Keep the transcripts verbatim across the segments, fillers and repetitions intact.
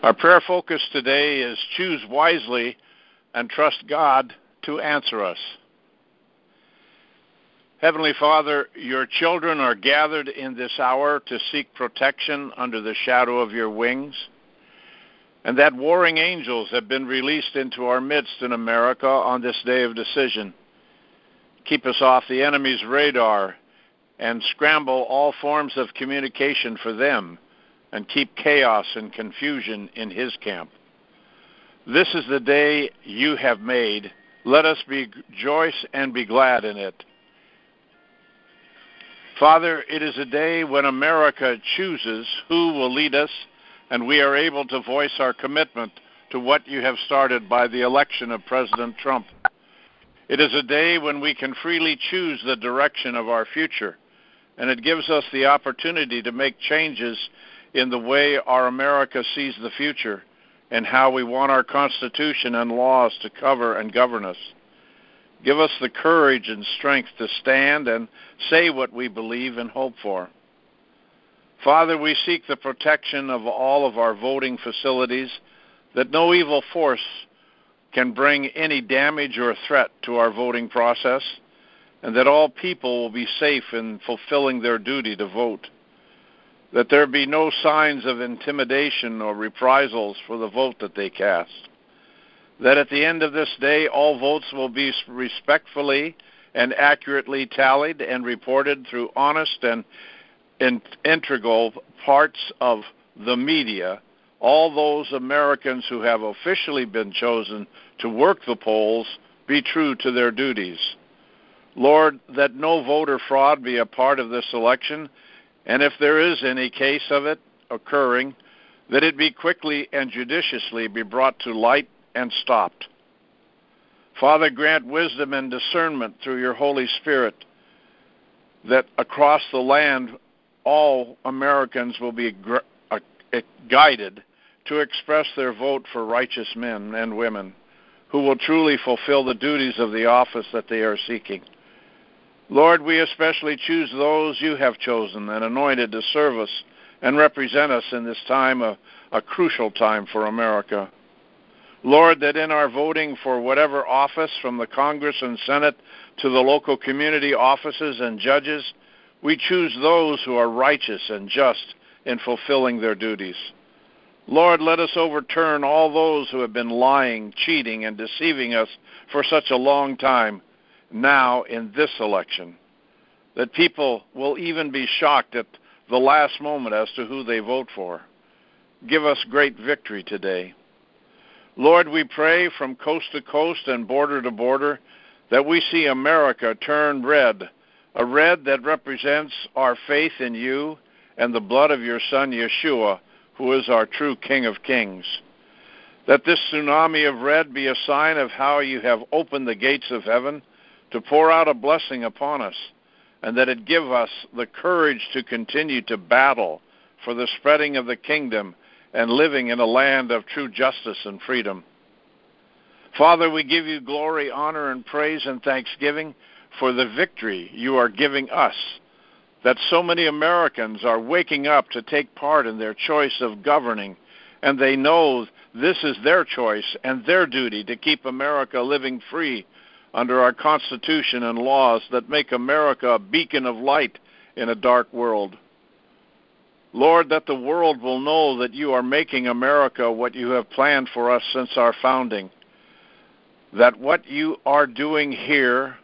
Our prayer focus today is choose wisely and trust God to answer us. Heavenly Father, your children are gathered in this hour to seek protection under the shadow of your wings, and that warring angels have been released into our midst in America on this day of decision. Keep us off the enemy's radar and scramble all forms of communication for them, and keep chaos and confusion in his camp. This is the day you have made. Let us rejoice and be glad in it. Father, it is a day when America chooses who will lead us, and we are able to voice our commitment to what you have started by the election of President Trump. It is a day when we can freely choose the direction of our future, and it gives us the opportunity to make changes in the way our America sees the future and how we want our Constitution and laws to cover and govern us. Give us the courage and strength to stand and say what we believe and hope for. Father, we seek the protection of all of our voting facilities, that no evil force can bring any damage or threat to our voting process, and that all people will be safe in fulfilling their duty to vote, that there be no signs of intimidation or reprisals for the vote that they cast, that at the end of this day, all votes will be respectfully and accurately tallied and reported through honest and in- integral parts of the media, all those Americans who have officially been chosen to work the polls be true to their duties. Lord, that no voter fraud be a part of this election, and if there is any case of it occurring, that it be quickly and judiciously be brought to light and stopped. Father, grant wisdom and discernment through your Holy Spirit, that across the land all Americans will be guided to express their vote for righteous men and women who will truly fulfill the duties of the office that they are seeking. Lord, we especially choose those you have chosen and anointed to serve us and represent us in this time, a, a crucial time for America. Lord, that in our voting for whatever office, from the Congress and Senate to the local community offices and judges, we choose those who are righteous and just in fulfilling their duties. Lord, let us overturn all those who have been lying, cheating, and deceiving us for such a long time now in this election, that people will even be shocked at the last moment as to who they vote for. Give us great victory today. Lord, we pray from coast to coast and border to border that we see America turn red, a red that represents our faith in you and the blood of your Son, Yeshua, who is our true King of Kings. That this tsunami of red be a sign of how you have opened the gates of heaven to pour out a blessing upon us, and that it give us the courage to continue to battle for the spreading of the kingdom and living in a land of true justice and freedom. Father, we give you glory, honor, and praise and thanksgiving for the victory you are giving us, that so many Americans are waking up to take part in their choice of governing, and they know this is their choice and their duty to keep America living free under our Constitution and laws that make America a beacon of light in a dark world. Lord, that the world will know that you are making America what you have planned for us since our founding, that what you are doing here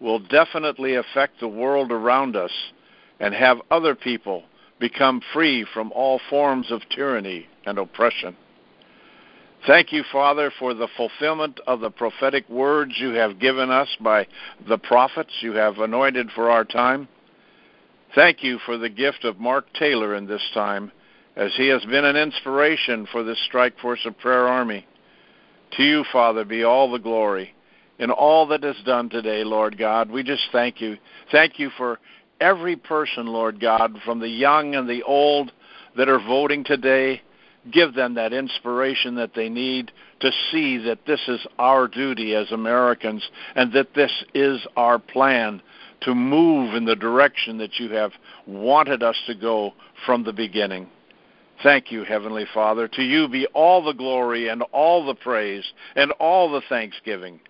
will definitely affect the world around us and have other people become free from all forms of tyranny and oppression. Thank you, Father, for the fulfillment of the prophetic words you have given us by the prophets you have anointed for our time. Thank you for the gift of Mark Taylor in this time, as he has been an inspiration for this Strike Force of Prayer Army. To you, Father, be all the glory in all that is done today, Lord God. We just thank you. Thank you for every person, Lord God, from the young and the old that are voting today. Give them that inspiration that they need to see that this is our duty as Americans and that this is our plan to move in the direction that you have wanted us to go from the beginning. Thank you, Heavenly Father. To you be all the glory and all the praise and all the thanksgiving.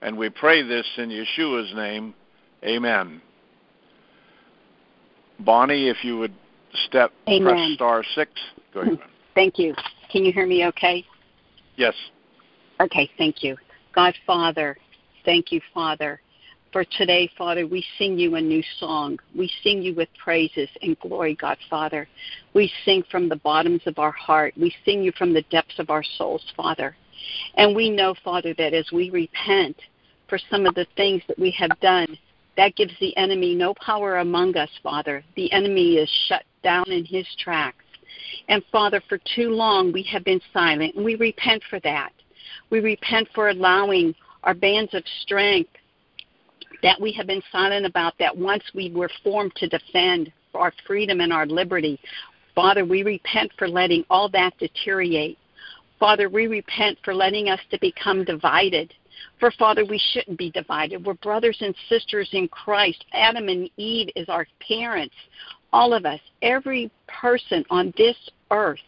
And we pray this in Yeshua's name. Amen. Bonnie, if you would step, Amen. Press star six. Go ahead. Thank you. Can you hear me okay? Yes. Okay, thank you. God, Father, thank you, Father. For today, Father, we sing you a new song. We sing you with praises and glory, God, Father. We sing from the bottoms of our heart. We sing you from the depths of our souls, Father. And we know, Father, that as we repent for some of the things that we have done, that gives the enemy no power among us, Father. The enemy is shut down in his tracks. And, Father, for too long we have been silent, and we repent for that. We repent for allowing our bands of strength that we have been silent about, that once we were formed to defend our freedom and our liberty. Father, we repent for letting all that deteriorate. Father, we repent for letting us to become divided. For, Father, we shouldn't be divided. We're brothers and sisters in Christ. Adam and Eve is our parents. All of us, every person on this earth,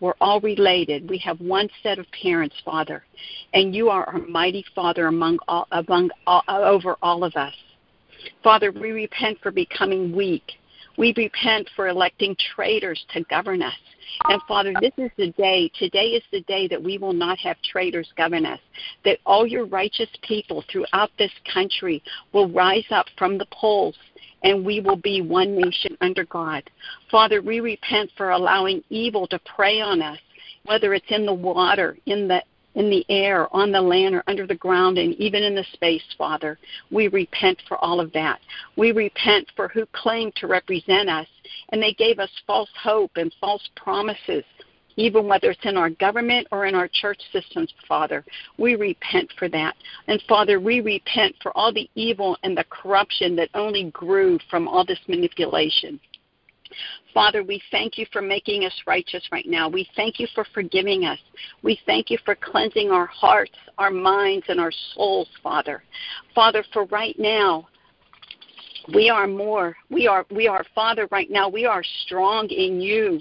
we're all related. We have one set of parents, Father, and you are our mighty Father among all, among all, over all of us. Father, we repent for becoming weak. We repent for electing traitors to govern us. And, Father, this is the day. Today is the day that we will not have traitors govern us, that all your righteous people throughout this country will rise up from the polls, and we will be one nation under God. Father, we repent for allowing evil to prey on us, whether it's in the water, in the in the air, on the land, or under the ground, and even in the space, Father. We repent for all of that. We repent for who claimed to represent us, and they gave us false hope and false promises, even whether it's in our government or in our church systems, Father. We repent for that. And, Father, we repent for all the evil and the corruption that only grew from all this manipulation. Father, we thank you for making us righteous right now. We thank you for forgiving us. We thank you for cleansing our hearts, our minds, and our souls, Father. Father, for right now, we are more. We are, we are, Father, right now, we are strong in you,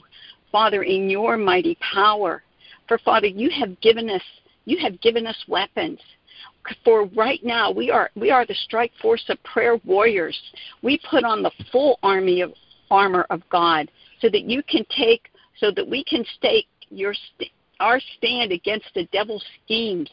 Father, in your mighty power. For, Father, you have given us, you have given us weapons. For right now, we are, we are the strike force of prayer warriors. We put on the full army of armor of God, so that you can take, so that we can stake your st- our stand against the devil's schemes.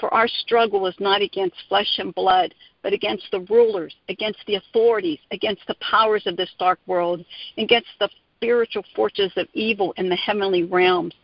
For our struggle is not against flesh and blood, but against the rulers, against the authorities, against the powers of this dark world, against the spiritual forces of evil in the heavenly realms.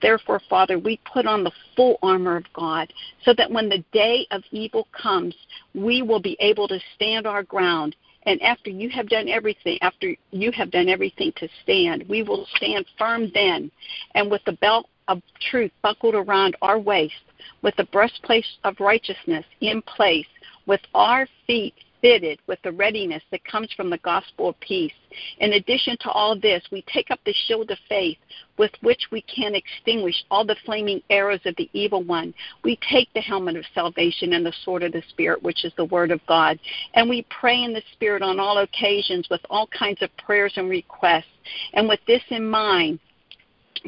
Therefore, Father, we put on the full armor of God, so that when the day of evil comes, we will be able to stand our ground. And after you have done everything, after you have done everything to stand, we will stand firm then, and with the belt of truth buckled around our waist, with the breastplate of righteousness in place, with our feet fitted with the readiness that comes from the gospel of peace. In addition to all this, we take up the shield of faith, with which we can extinguish all the flaming arrows of the evil one. We take the helmet of salvation and the sword of the Spirit, which is the word of God. And we pray in the Spirit on all occasions with all kinds of prayers and requests. And with this in mind,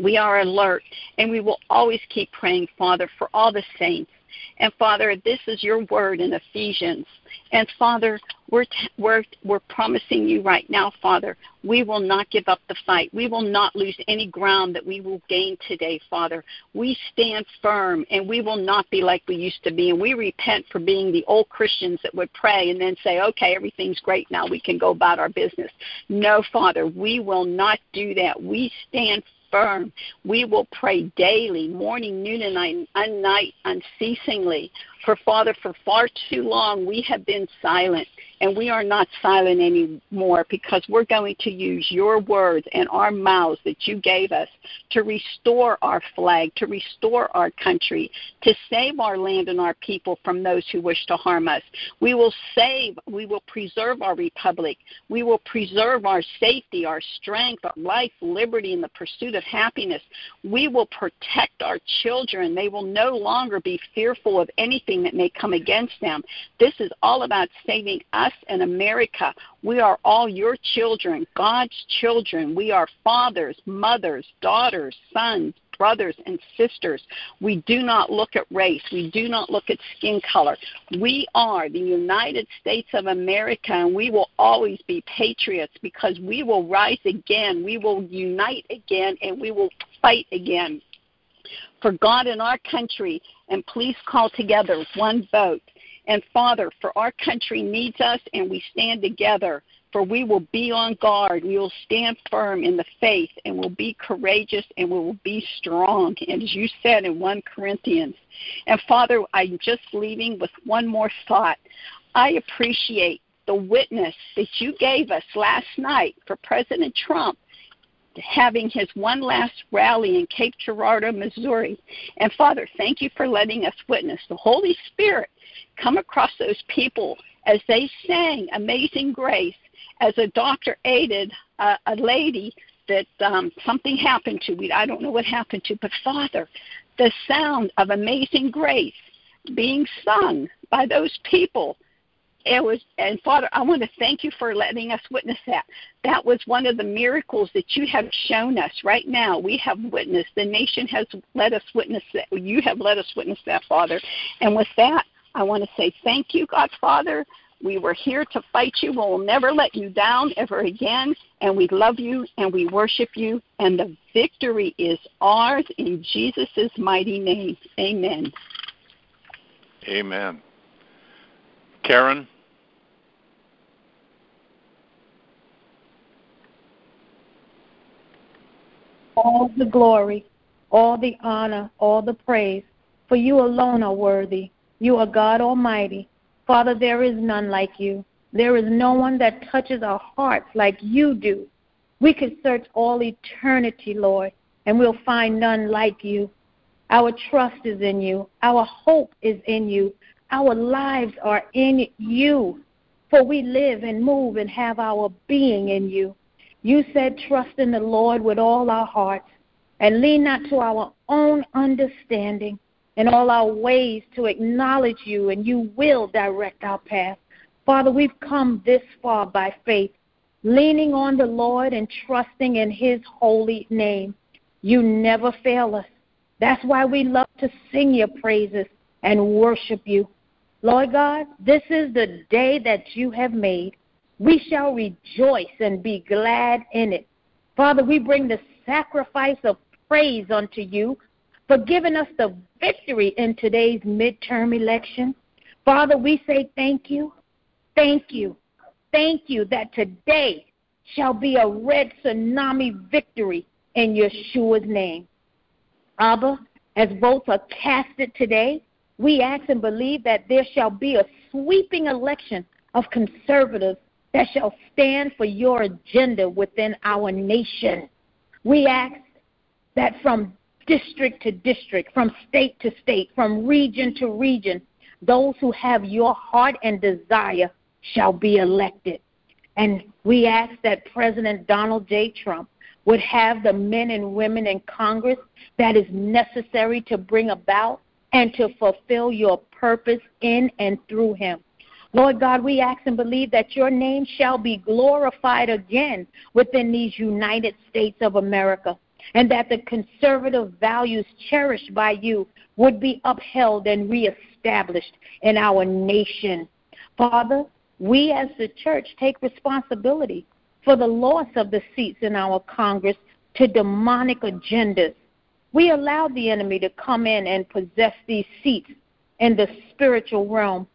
we are alert, and we will always keep praying, Father, for all the saints. And, Father, this is your word in Ephesians. And, Father, we're, t- we're, we're promising you right now, Father, we will not give up the fight. We will not lose any ground that we will gain today, Father. We stand firm, and we will not be like we used to be. And we repent for being the old Christians that would pray and then say, okay, everything's great now. We can go about our business. No, Father, we will not do that. We stand firm. Firm. We will pray daily, morning, noon, and night, unceasingly. For, Father, for far too long we have been silent, and we are not silent anymore, because we're going to use your words and our mouths that you gave us to restore our flag, to restore our country, to save our land and our people from those who wish to harm us. We will save, we will preserve our republic. We will preserve our safety, our strength, our life, liberty, and the pursuit of happiness. We will protect our children. They will no longer be fearful of anything anything that may come against them. This is all about saving us and America. We are all your children, God's children. We are fathers, mothers, daughters, sons, brothers, and sisters. We do not look at race. We do not look at skin color. We are the United States of America, and we will always be patriots because we will rise again. We will unite again, and we will fight again for God and our country. And please call together one vote. And Father, for our country needs us, and we stand together. For we will be on guard, we will stand firm in the faith, and we'll be courageous, and we will be strong. And as you said in First Corinthians, and Father, I'm just leaving with one more thought. I appreciate the witness that you gave us last night for President Trump having his one last rally in Cape Girardeau, Missouri. And Father, thank you for letting us witness the Holy Spirit come across those people as they sang Amazing Grace, as a doctor aided uh, a lady that um, something happened to. We, I don't know what happened to, but Father, the sound of Amazing Grace being sung by those people, it was, and Father, I want to thank you for letting us witness that. That was one of the miracles that you have shown us right now. We have witnessed, the nation has let us witness that. You have let us witness that, Father. And with that, I want to say thank you, God, Father. We were here to fight you. We will never let you down ever again. And we love you and we worship you. And the victory is ours in Jesus' mighty name. Amen. Amen. Karen? All the glory, all the honor, all the praise, for you alone are worthy. You are God Almighty. Father, there is none like you. There is no one that touches our hearts like you do. We could search all eternity, Lord, and we'll find none like you. Our trust is in you. Our hope is in you. Our lives are in you, for we live and move and have our being in you. You said trust in the Lord with all our hearts and lean not to our own understanding. In all our ways to acknowledge you, and you will direct our path. Father, we've come this far by faith, leaning on the Lord and trusting in his holy name. You never fail us. That's why we love to sing your praises and worship you. Lord God, this is the day that you have made. We shall rejoice and be glad in it. Father, we bring the sacrifice of praise unto you, for giving us the victory in today's midterm election. Father, we say thank you, thank you, thank you that today shall be a red tsunami victory in Yeshua's name. Abba, as votes are casted today, we ask and believe that there shall be a sweeping election of conservatives that shall stand for your agenda within our nation. We ask that from district to district, from state to state, from region to region, those who have your heart and desire shall be elected. And we ask that President Donald J. Trump would have the men and women in Congress that is necessary to bring about and to fulfill your purpose in and through him. Lord God, we ask and believe that your name shall be glorified again within these United States of America, and that the conservative values cherished by you would be upheld and reestablished in our nation. Father, we as the church take responsibility for the loss of the seats in our Congress to demonic agendas. We allowed the enemy to come in and possess these seats in the spiritual realm,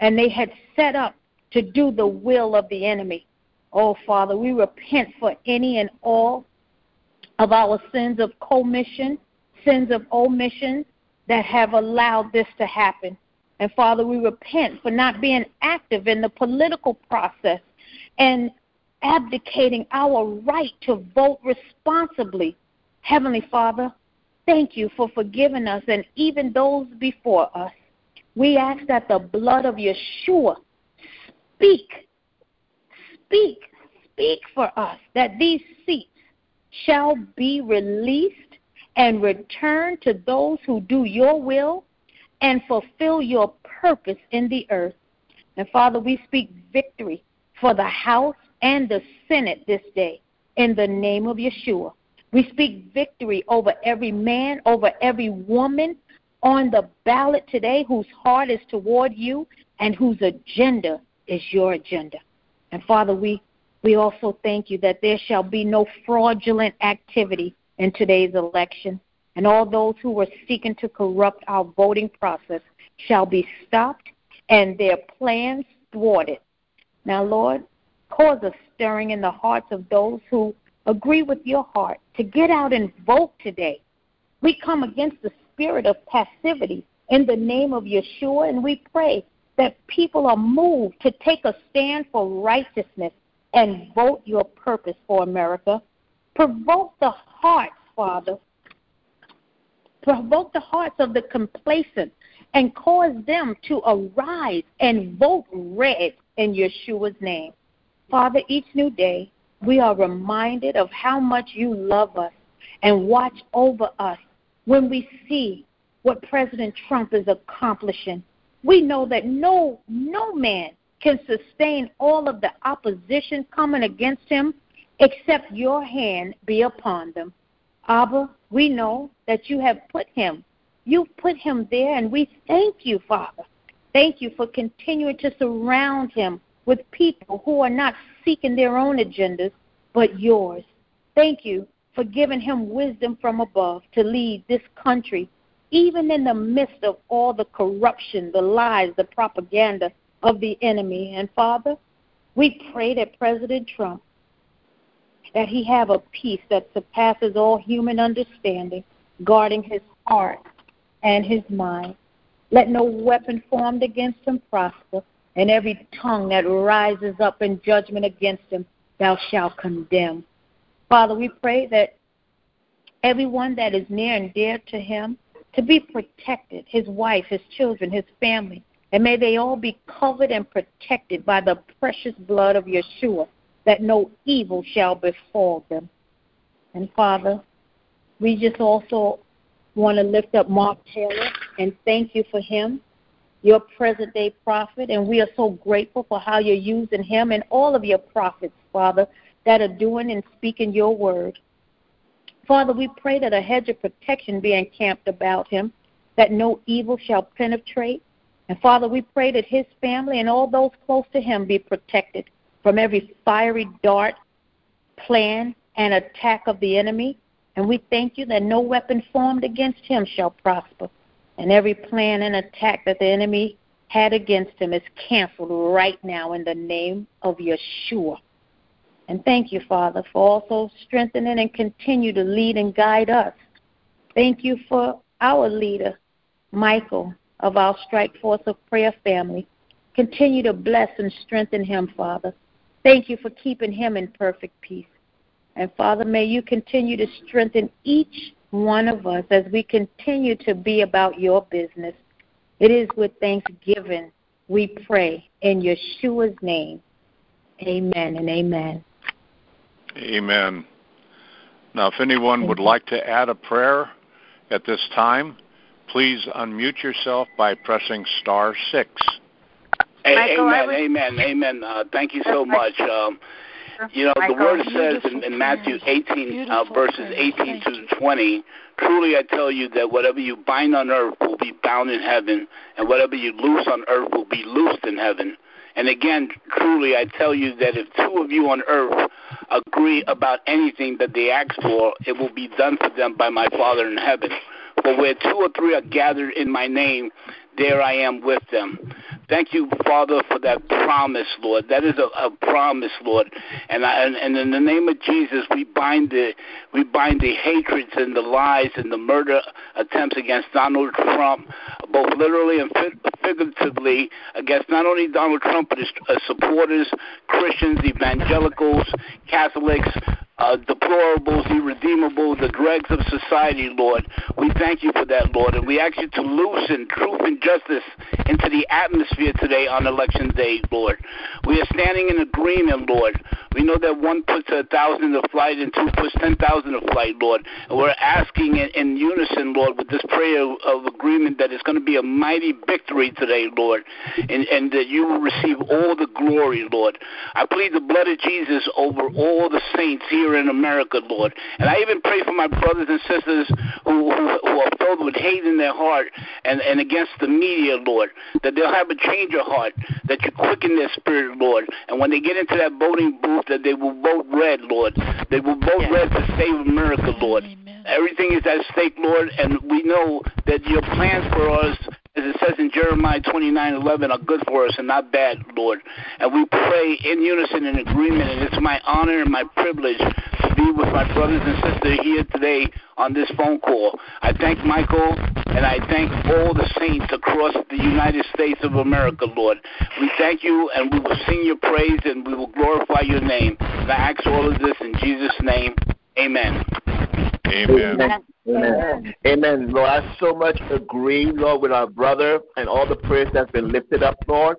and they had set up to do the will of the enemy. Oh, Father, we repent for any and all of our sins of commission, sins of omission that have allowed this to happen. And, Father, we repent for not being active in the political process and abdicating our right to vote responsibly. Heavenly Father, thank you for forgiving us and even those before us. We ask that the blood of Yeshua speak, speak, speak for us, that these seats shall be released and returned to those who do your will and fulfill your purpose in the earth. And, Father, we speak victory for the House and the Senate this day in the name of Yeshua. We speak victory over every man, over every woman on the ballot today whose heart is toward you and whose agenda is your agenda. And, Father, we, we also thank you that there shall be no fraudulent activity in today's election, and all those who were seeking to corrupt our voting process shall be stopped and their plans thwarted. Now, Lord, cause a stirring in the hearts of those who agree with your heart to get out and vote today. We come against the spirit of passivity in the name of Yeshua, and we pray that people are moved to take a stand for righteousness and vote your purpose for America. Provoke the hearts, Father. Provoke the hearts of the complacent and cause them to arise and vote red in Yeshua's name. Father, each new day we are reminded of how much you love us and watch over us when we see what President Trump is accomplishing. We know that no, no man can sustain all of the opposition coming against him except your hand be upon them. Abba, we know that you have put him. You put him there, and we thank you, Father. Thank you for continuing to surround him with people who are not seeking their own agendas but yours. Thank you for giving him wisdom from above to lead this country, even in the midst of all the corruption, the lies, the propaganda of the enemy. And, Father, we pray that President Trump, that he have a peace that surpasses all human understanding, guarding his heart and his mind. Let no weapon formed against him prosper, and every tongue that rises up in judgment against him thou shalt condemn. Father, we pray that everyone that is near and dear to him to be protected, his wife, his children, his family, and may they all be covered and protected by the precious blood of Yeshua, that no evil shall befall them. And, Father, we just also want to lift up Mark Taylor and thank you for him, your present-day prophet, and we are so grateful for how you're using him and all of your prophets, Father, that are doing and speaking your word. Father, we pray that a hedge of protection be encamped about him, that no evil shall penetrate. And, Father, we pray that his family and all those close to him be protected from every fiery dart, plan, and attack of the enemy. And we thank you that no weapon formed against him shall prosper. And every plan and attack that the enemy had against him is canceled right now in the name of Yeshua. And thank you, Father, for also strengthening and continue to lead and guide us. Thank you for our leader, Michael, of our Strike Force of Prayer family. Continue to bless and strengthen him, Father. Thank you for keeping him in perfect peace. And, Father, may you continue to strengthen each one of us as we continue to be about your business. It is with thanksgiving we pray in Yeshua's name. Amen and amen. Amen. Now, if anyone amen. would like to add a prayer at this time, please unmute yourself by pressing star six. A- Michael, amen, was- amen, amen, amen. Uh, thank you so much. Um, you know, Michael, the word says in, in Matthew eighteen, uh, verses eighteen to twenty, truly I tell you that whatever you bind on earth will be bound in heaven, and whatever you loose on earth will be loosed in heaven. And again, truly I tell you that if two of you on earth agree about anything that they ask for, it will be done for them by my Father in heaven. For where two or three are gathered in my name, there I am with them. Thank you, Father, for that promise, Lord. That is a, a promise, Lord. And, I, and and in the name of Jesus, we bind the we bind the hatreds and the lies and the murder attempts against Donald Trump, both literally and figuratively, against not only Donald Trump but his uh, supporters, Christians, evangelicals, Catholics, Uh, deplorables, irredeemable, the dregs of society, Lord. We thank you for that, Lord, and we ask you to loosen truth and justice into the atmosphere today on Election Day, Lord. We are standing in agreement, Lord, We know that one puts a thousand to flight and two puts ten thousand to flight, Lord. And we're asking in, in unison, Lord, with this prayer of, of agreement that it's going to be a mighty victory today, Lord, and, and that you will receive all the glory, Lord. I plead the blood of Jesus over all the saints here in America, Lord. And I even pray for my brothers and sisters who, who, who are filled with hate in their heart and, and against the media, Lord, that they'll have a change of heart, that you quicken their spirit, Lord. And when they get into that voting booth, that they will vote red, Lord. They will vote yes. red to save America, Lord. Amen. Everything is at stake, Lord, and we know that your plans for us, as it says in Jeremiah twenty-nine eleven, are good for us and not bad, Lord. And we pray in unison and agreement, and it's my honor and my privilege to be with my brothers and sisters here today on this phone call. I thank Michael, and I thank all the saints across the United States of America, Lord. We thank you, and we will sing your praise, and we will glorify your name. And I ask all of this in Jesus' name. Amen. Amen. Amen. Amen. Amen. Lord, I so much agree, Lord, with our brother and all the prayers that have been lifted up, Lord.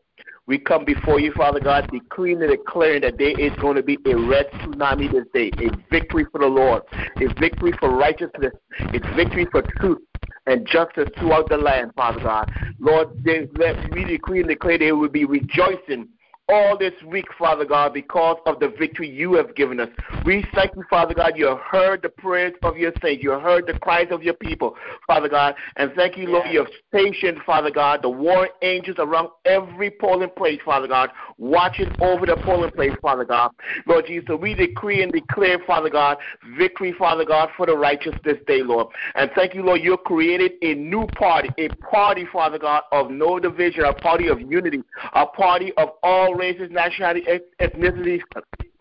We come before you, Father God, decreeing and declaring that there is going to be a red tsunami this day, a victory for the Lord, a victory for righteousness, a victory for truth and justice throughout the land, Father God. Lord, they, let we decree and declare they will be rejoicing all this week, Father God, because of the victory you have given us. We thank you, Father God. You have heard the prayers of your saints. You have heard the cries of your people, Father God. And thank you, Lord, you have stationed, Father God, the warring angels around every polling place, Father God, watching over the polling place, Father God. Lord Jesus, we decree and declare, Father God, victory, Father God, for the righteous this day, Lord. And thank you, Lord, you have created a new party, a party, Father God, of no division, a party of unity, a party of all races, nationality, ethnicities,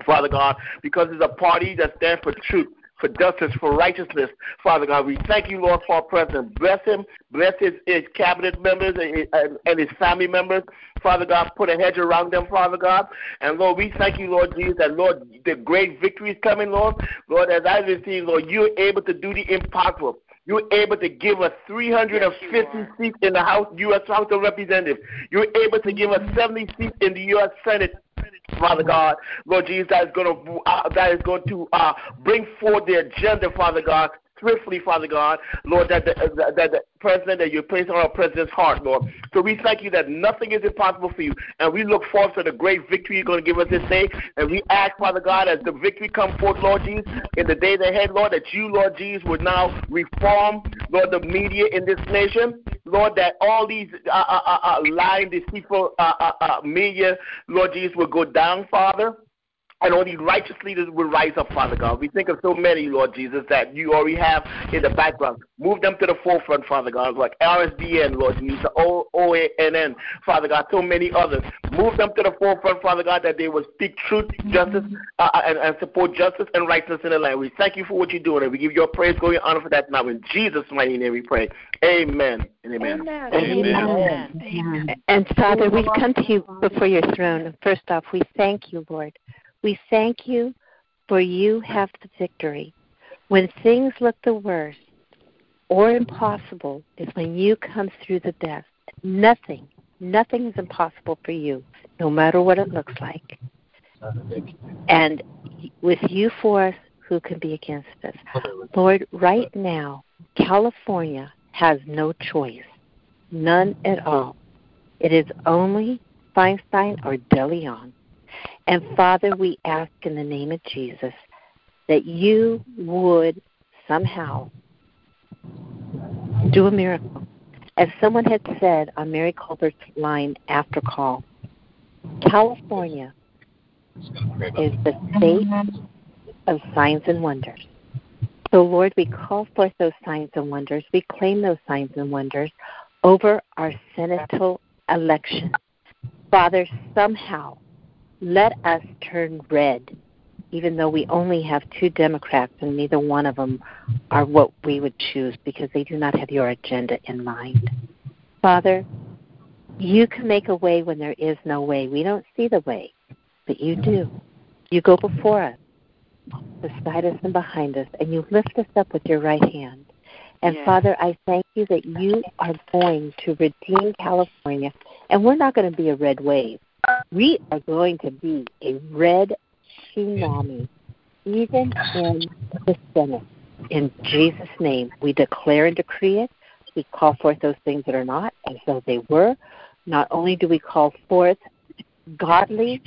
Father God, because it's a party that stands for truth, for justice, for righteousness, Father God. We thank you, Lord, for our president. Bless him. Bless his, his cabinet members and, and, and his family members. Father God, put a hedge around them, Father God. And, Lord, we thank you, Lord Jesus, that, Lord, the great victory is coming, Lord. Lord, as I receive, Lord, you're able to do the impossible. You're able to give us three hundred fifty yes, seats in the House, U S House of Representatives. You're able to give us seventy seats in the U S Senate, Father God. Lord Jesus, that is going to, uh, that is going to uh, bring forth the agenda, Father God, swiftly, Father God, Lord, that the, uh, that the President, that you place on our President's heart, Lord. So we thank you that nothing is impossible for you, and we look forward to the great victory you're going to give us this day, and we ask, Father God, as the victory comes forth, Lord Jesus, in the days ahead, Lord, that you, Lord Jesus, would now reform, Lord, the media in this nation, Lord, that all these uh, uh, uh, lying, deceitful uh, uh, uh, media, Lord Jesus, will go down, Father. And all these righteous leaders will rise up, Father God. We think of so many, Lord Jesus, that you already have in the background. Move them to the forefront, Father God, like R S B N, Lord Jesus, O A N N, Father God, so many others. Move them to the forefront, Father God, that they will speak truth, justice, uh, and, and support justice and righteousness in the land. We thank you for what you're doing, and we give your praise, glory, and honor for that now. In Jesus' mighty name we pray. Amen. Amen. Amen. Amen. Amen. Amen. And, Father, we come to you before your throne. First off, we thank you, Lord. We thank you, for you have the victory. When things look the worst or impossible is when you come through the best. Nothing, nothing is impossible for you, no matter what it looks like. And with you for us, who can be against us? Lord, right now, California has no choice, none at all. It is only Feinstein or De Leon. And, Father, we ask in the name of Jesus that you would somehow do a miracle. As someone had said on Mary Colbert's line after call, California is the state of signs and wonders. So, Lord, we call forth those signs and wonders. We claim those signs and wonders over our senatorial election. Father, somehow, let us turn red, even though we only have two Democrats and neither one of them are what we would choose because they do not have your agenda in mind. Father, you can make a way when there is no way. We don't see the way, but you do. You go before us, beside us and behind us, and you lift us up with your right hand. And, yes. Father, I thank you that you are going to redeem California, and we're not going to be a red wave. We are going to be a red tsunami, even in the Senate. In Jesus' name, we declare and decree it. We call forth those things that are not as though they were. Not only do we call forth godly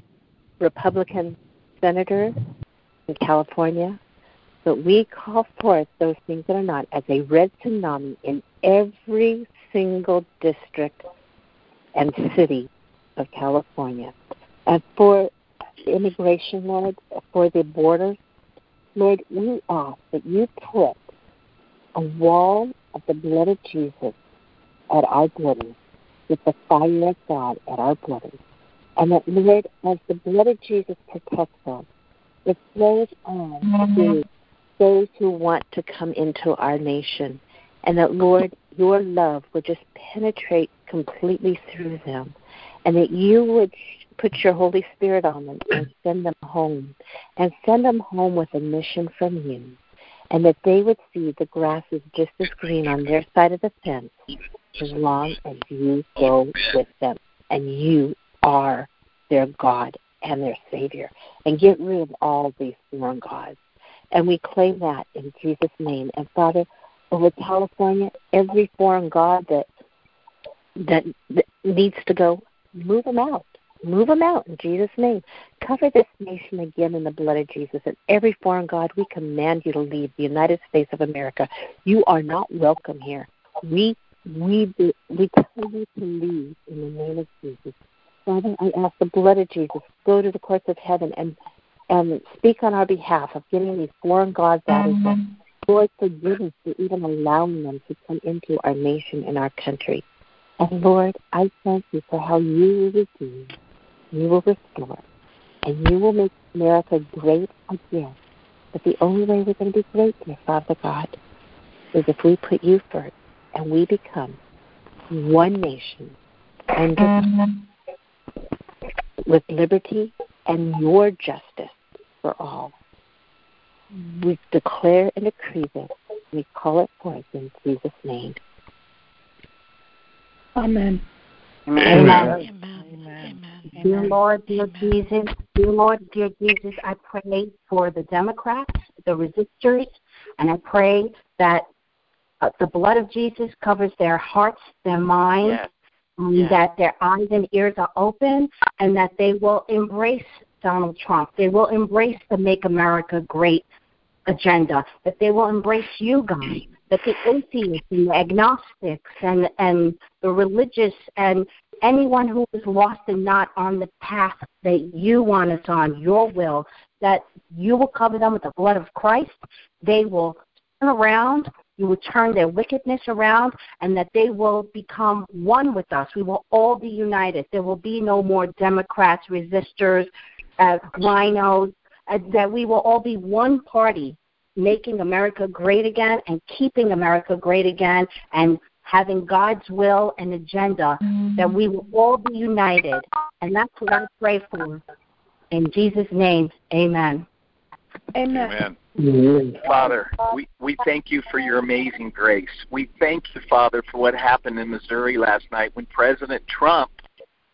Republican senators in California, but we call forth those things that are not as a red tsunami in every single district and city of California. And for immigration, Lord, for the borders, Lord, we ask that you put a wall of the blood of Jesus at our borders, with the fire of God at our borders. And that, Lord, as the blood of Jesus protects us, it flows on mm-hmm. to those who want to come into our nation. And that, Lord, your love would just penetrate completely through them. And that you would put your Holy Spirit on them and send them home. And send them home with a mission from you. And that they would see the grass is just as green on their side of the fence as long as you go with them. And you are their God and their Savior. And get rid of all these foreign gods. And we claim that in Jesus' name. And, Father, over California, every foreign god that, that that needs to go, move them out. Move them out in Jesus' name. Cover this nation again in the blood of Jesus. And every foreign god, we command you to leave the United States of America. You are not welcome here. We we we tell you to leave in the name of Jesus. Father, I ask the blood of Jesus, go to the courts of heaven and and speak on our behalf of getting these foreign gods out of them. Lord, forgive us for even allowing them to come into our nation and our country. And, Lord, I thank you for how you will redeem, you will restore, and you will make America great again. But the only way we're going to be great, dear Father God, is if we put you first and we become one nation under with liberty and your justice for all. We declare and decree this. We call it forth in Jesus' name. Amen. Amen. Amen. Amen. Dear Lord, dear Jesus, dear Lord, dear Jesus, I pray for the Democrats, the resistors, and I pray that uh, the blood of Jesus covers their hearts, their minds, yes. Um, yes. that their eyes and ears are open, and that they will embrace Donald Trump. They will embrace the Make America Great agenda, that they will embrace you, God, that the atheists and the agnostics and, and the religious and anyone who is lost and not on the path that you want us on, your will, that you will cover them with the blood of Christ. They will turn around. You will turn their wickedness around, and that they will become one with us. We will all be united. There will be no more Democrats, resistors, uh, rhinos, uh, that we will all be one party, making America great again and keeping America great again and having God's will and agenda, mm-hmm. that we will all be united. And that's what I pray for. In Jesus' name, amen. Amen. Amen. Father, we, we thank you for your amazing grace. We thank you, Father, for what happened in Missouri last night when President Trump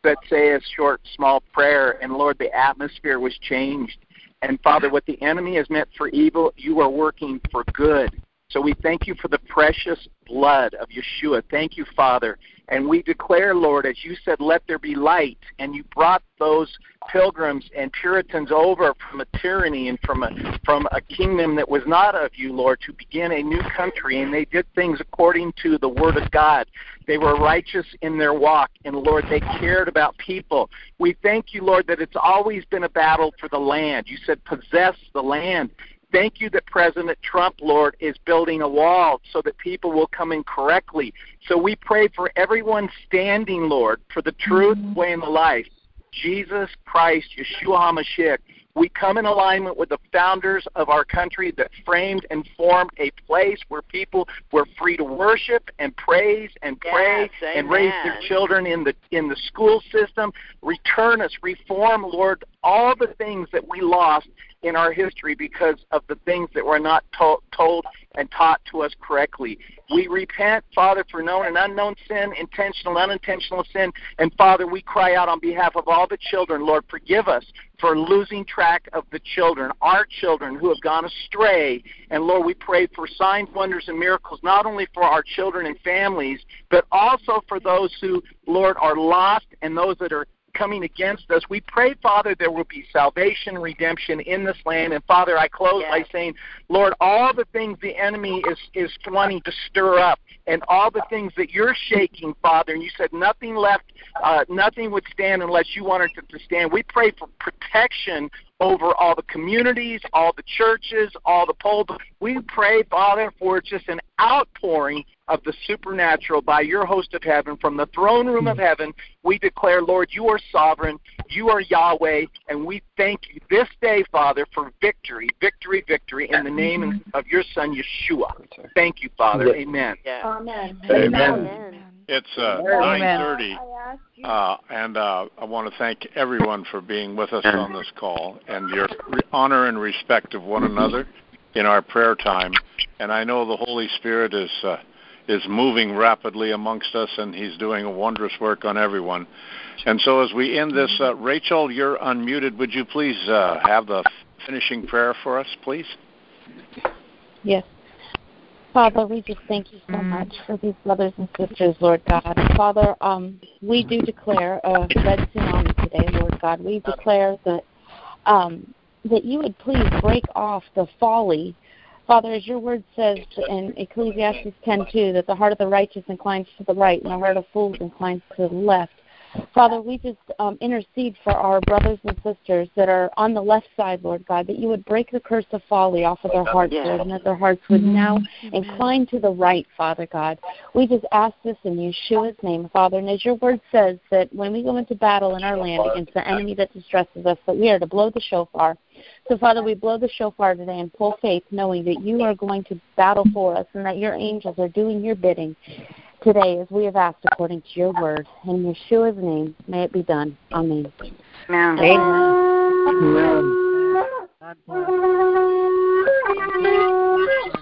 said, say a short, small prayer, and, Lord, the atmosphere was changed. And, Father, what the enemy has meant for evil, you are working for good. So we thank you for the precious blood of Yeshua. Thank you, Father. And we declare, Lord, as you said, let there be light. And you brought those pilgrims and Puritans over from a tyranny and from a, from a kingdom that was not of you, Lord, to begin a new country. And they did things according to the word of God. They were righteous in their walk. And, Lord, they cared about people. We thank you, Lord, that it's always been a battle for the land. You said possess the land. Thank you that President Trump, Lord, is building a wall so that people will come in correctly. So we pray for everyone standing, Lord, for the truth, way, and the life. Jesus Christ, Yeshua HaMashiach, we come in alignment with the founders of our country that framed and formed a place where people were free to worship and praise and pray yes, and raise their children in the in the school system. Return us, reform, Lord, all the things that we lost in our history because of the things that were not to- told and taught to us correctly. We repent, Father, for known and unknown sin, intentional, unintentional sin. And, Father, we cry out on behalf of all the children, Lord, forgive us for losing track of the children, our children who have gone astray. And, Lord, we pray for signs, wonders, and miracles, not only for our children and families, but also for those who, Lord, are lost and those that are coming against us. We pray, Father, there will be salvation, redemption in this land. And, Father, I close yes. by saying, Lord, all the things the enemy is, is wanting to stir up and all the things that you're shaking, Father, and you said nothing left, uh, nothing would stand unless you wanted it to stand. We pray for protection over all the communities, all the churches, all the polls. We pray, Father, for just an outpouring of the supernatural by your host of heaven from the throne room of heaven. We declare, Lord, you are sovereign, you are Yahweh, and we thank you this day, Father, for victory, victory, victory, in the name of your Son, Yeshua. Thank you, Father. Amen. Yeah. Amen. Amen. Amen. It's uh, nine thirty, uh, and uh, I want to thank everyone for being with us on this call and your honor and respect of one another in our prayer time. And I know the Holy Spirit is uh, is moving rapidly amongst us, and he's doing a wondrous work on everyone. And so as we end this, uh, Rachel, you're unmuted. Would you please uh, have the finishing prayer for us, please? Yes. Father, we just thank you so much for these brothers and sisters, Lord God. Father, um, we do declare a red tsunami today, Lord God. We declare that um, that you would please break off the folly. Father, as your word says in Ecclesiastes ten two, that the heart of the righteous inclines to the right and the heart of fools inclines to the left. Father, we just um, intercede for our brothers and sisters that are on the left side, Lord God, that you would break the curse of folly off of their hearts, yeah. Lord, and that their hearts would now mm-hmm. incline to the right, Father God. We just ask this in Yeshua's name, Father, and as your word says that when we go into battle in our land against the enemy that distresses us, that we are to blow the shofar. So, Father, we blow the shofar today in full faith, knowing that you are going to battle for us and that your angels are doing your bidding today, as we have asked according to your word. In Yeshua's name, may it be done. Amen. Amen. Amen. Amen.